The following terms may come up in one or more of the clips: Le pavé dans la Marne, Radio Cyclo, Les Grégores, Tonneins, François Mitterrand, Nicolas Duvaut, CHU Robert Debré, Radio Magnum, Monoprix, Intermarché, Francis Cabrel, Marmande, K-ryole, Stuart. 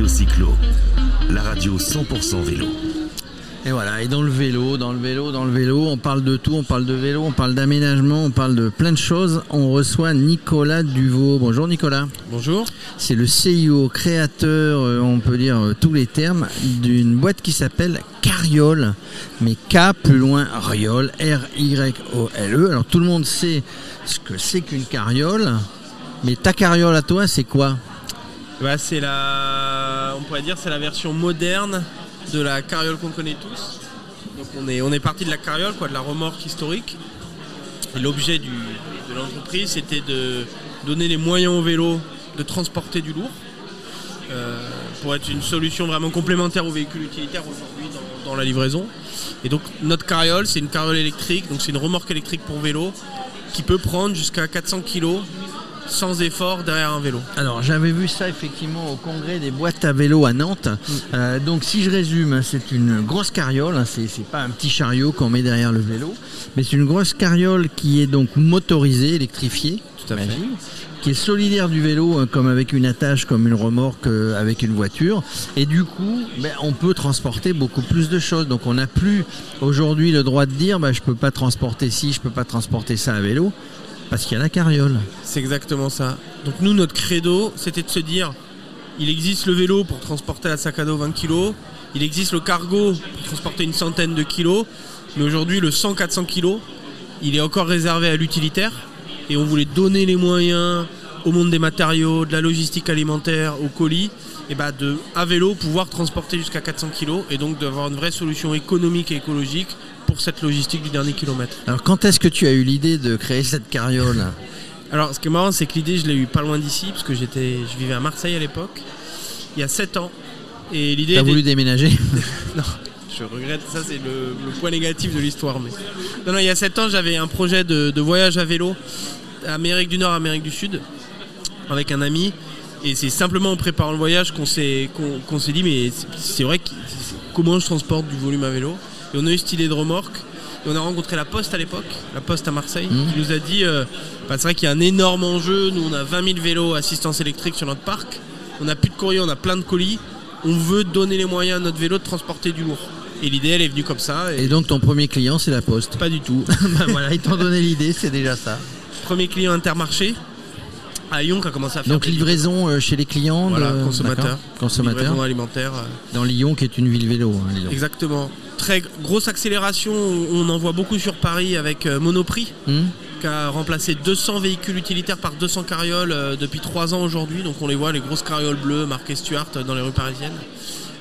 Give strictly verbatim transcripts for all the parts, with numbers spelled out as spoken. Radio Cyclo, la radio cent pour cent vélo. Et voilà, et dans le vélo, dans le vélo, dans le vélo, on parle de tout, on parle de vélo, on parle d'aménagement, on parle de plein de choses. On reçoit Nicolas Duvaut. Bonjour Nicolas. Bonjour. C'est le C E O, créateur, on peut dire tous les termes, d'une boîte qui s'appelle K-ryole, mais K plus loin ryole, R Y O L E. Alors tout le monde sait ce que c'est qu'une K-ryole, mais ta K-ryole à toi, c'est quoi ? Bah, c'est la, on pourrait dire, c'est la version moderne de la K-ryole qu'on connaît tous. Donc on est, on est parti de la K-ryole, quoi, de la remorque historique. Et l'objet du, de l'entreprise, c'était de donner les moyens au vélo de transporter du lourd euh, pour être une solution vraiment complémentaire aux véhicules utilitaires aujourd'hui dans, dans la livraison. Et donc notre K-ryole, c'est une K-ryole électrique, donc c'est une remorque électrique pour vélo qui peut prendre jusqu'à quatre cents kilos sans effort derrière un vélo. Alors j'avais vu ça effectivement au congrès des boîtes à vélo à Nantes. Mmh. Euh, donc si je résume, c'est une grosse K-ryole, c'est, c'est pas un petit chariot qu'on met derrière le vélo, mais c'est une grosse K-ryole qui est donc motorisée, électrifiée, tout à fait, qui est solidaire du vélo, comme avec une attache, comme une remorque, avec une voiture. Et du coup, ben, on peut transporter beaucoup plus de choses. Donc on n'a plus aujourd'hui le droit de dire ben, je peux pas transporter ci, je peux pas transporter ça à vélo. Parce qu'il y a la K-ryole. C'est exactement ça. Donc nous, notre credo, c'était de se dire, il existe le vélo pour transporter un sac à dos vingt kilos, il existe le cargo pour transporter une centaine de kilos, mais aujourd'hui, le cent à quatre cents kilos, il est encore réservé à l'utilitaire, et on voulait donner les moyens au monde des matériaux, de la logistique alimentaire, aux colis, et bah de, à vélo, pouvoir transporter jusqu'à quatre cents kilos, et donc d'avoir une vraie solution économique et écologique pour cette logistique du dernier kilomètre. Alors quand est-ce que tu as eu l'idée de créer cette K-ryole ? Alors ce qui est marrant, c'est que l'idée je l'ai eu pas loin d'ici, parce que j'étais, je vivais à Marseille à l'époque, il y a sept ans. Et l'idée. T'as était... voulu déménager ? Non, je regrette, ça c'est le, le point négatif de l'histoire. Mais... Non, non, il y a sept ans, j'avais un projet de, de voyage à vélo, Amérique du Nord, Amérique du Sud, avec un ami. Et c'est simplement en préparant le voyage qu'on s'est, qu'on, qu'on s'est dit, mais c'est, c'est vrai, que, c'est, comment je transporte du volume à vélo ? Et on a eu cette idée de remorque. Et on a rencontré la Poste à l'époque, la Poste à Marseille, mmh. qui nous a dit euh, bah c'est vrai qu'il y a un énorme enjeu. Nous, on a vingt mille vélos assistance électrique sur notre parc. On n'a plus de courrier, on a plein de colis. On veut donner les moyens à notre vélo de transporter du lourd. Et l'idée, elle est venue comme ça. Et, et donc, ton premier client, c'est la Poste ? Pas du tout. Ben voilà, ils t'ont donné l'idée, c'est déjà ça. Premier client Intermarché. À Lyon, qui a commencé à faire. Donc livraison euh, chez les clients, voilà, de... consommateurs, consommateurs, livraison alimentaire. Euh... Dans Lyon, qui est une ville vélo. Hein, exactement. Très grosse accélération. On en voit beaucoup sur Paris avec euh, Monoprix, mmh. qui a remplacé deux cents véhicules utilitaires par deux cents carrioles euh, depuis trois ans aujourd'hui. Donc on les voit, les grosses carrioles bleues marquées Stuart euh, dans les rues parisiennes.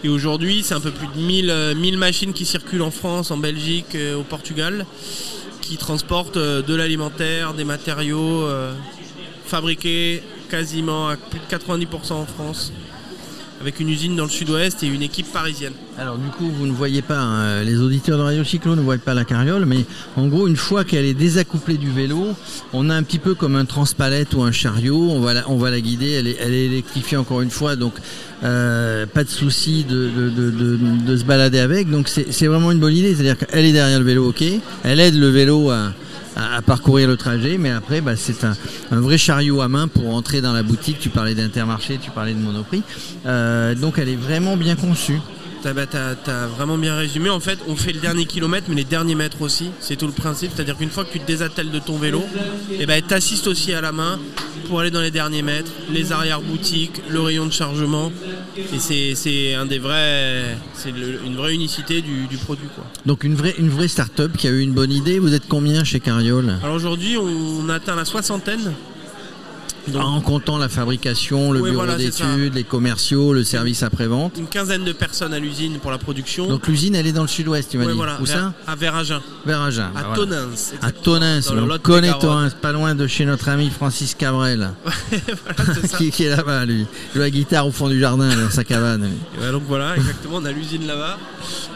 Et aujourd'hui, c'est un peu plus de mille machines qui circulent en France, en Belgique, euh, au Portugal, qui transportent euh, de l'alimentaire, des matériaux. Euh, fabriqué quasiment à plus de quatre-vingt-dix pour cent en France, avec une usine dans le sud-ouest et une équipe parisienne. Alors du coup, vous ne voyez pas, hein, les auditeurs de Radio Cyclo ne voient pas la K-ryole, mais en gros, une fois qu'elle est désaccouplée du vélo, on a un petit peu comme un transpalette ou un chariot, on va la, on va la guider, elle est, elle est électrifiée encore une fois, donc euh, pas de souci de, de, de, de, de se balader avec, donc c'est, c'est vraiment une bonne idée, c'est-à-dire qu'elle est derrière le vélo, ok, elle aide le vélo à... à parcourir le trajet, mais après bah, c'est un, un vrai chariot à main pour entrer dans la boutique. Tu parlais d'Intermarché, tu parlais de Monoprix, euh, donc elle est vraiment bien conçue. T'as, bah, t'as, t'as vraiment bien résumé. En fait, on fait le dernier kilomètre, mais les derniers mètres aussi, c'est tout le principe, c'est-à-dire qu'une fois que tu te désattelles de ton vélo, et bah, elle t'assiste aussi à la main pour aller dans les derniers mètres, les arrière-boutiques, le rayon de chargement, et c'est, c'est un des vrais, c'est le, une vraie unicité du, du produit, quoi. Donc une vraie, une vraie start-up qui a eu une bonne idée. Vous êtes combien chez K-ryole ? Alors aujourd'hui, on atteint la soixantaine. Donc, en comptant la fabrication, le oui, bureau voilà, d'études, les commerciaux, le service après-vente. Une quinzaine de personnes à l'usine pour la production. Donc l'usine, elle est dans le sud-ouest, tu m'as oui, dit. Voilà, où vers, ça ? À Veragin. Veragin. À bah, Tonneins. Voilà. À Tonneins. On connaît Tonneins, pas loin de chez notre ami Francis Cabrel. Voilà, c'est ça. qui, qui est là-bas, lui. Il joue la guitare au fond du jardin, dans sa cabane. Bah, donc voilà, exactement, on a l'usine là-bas.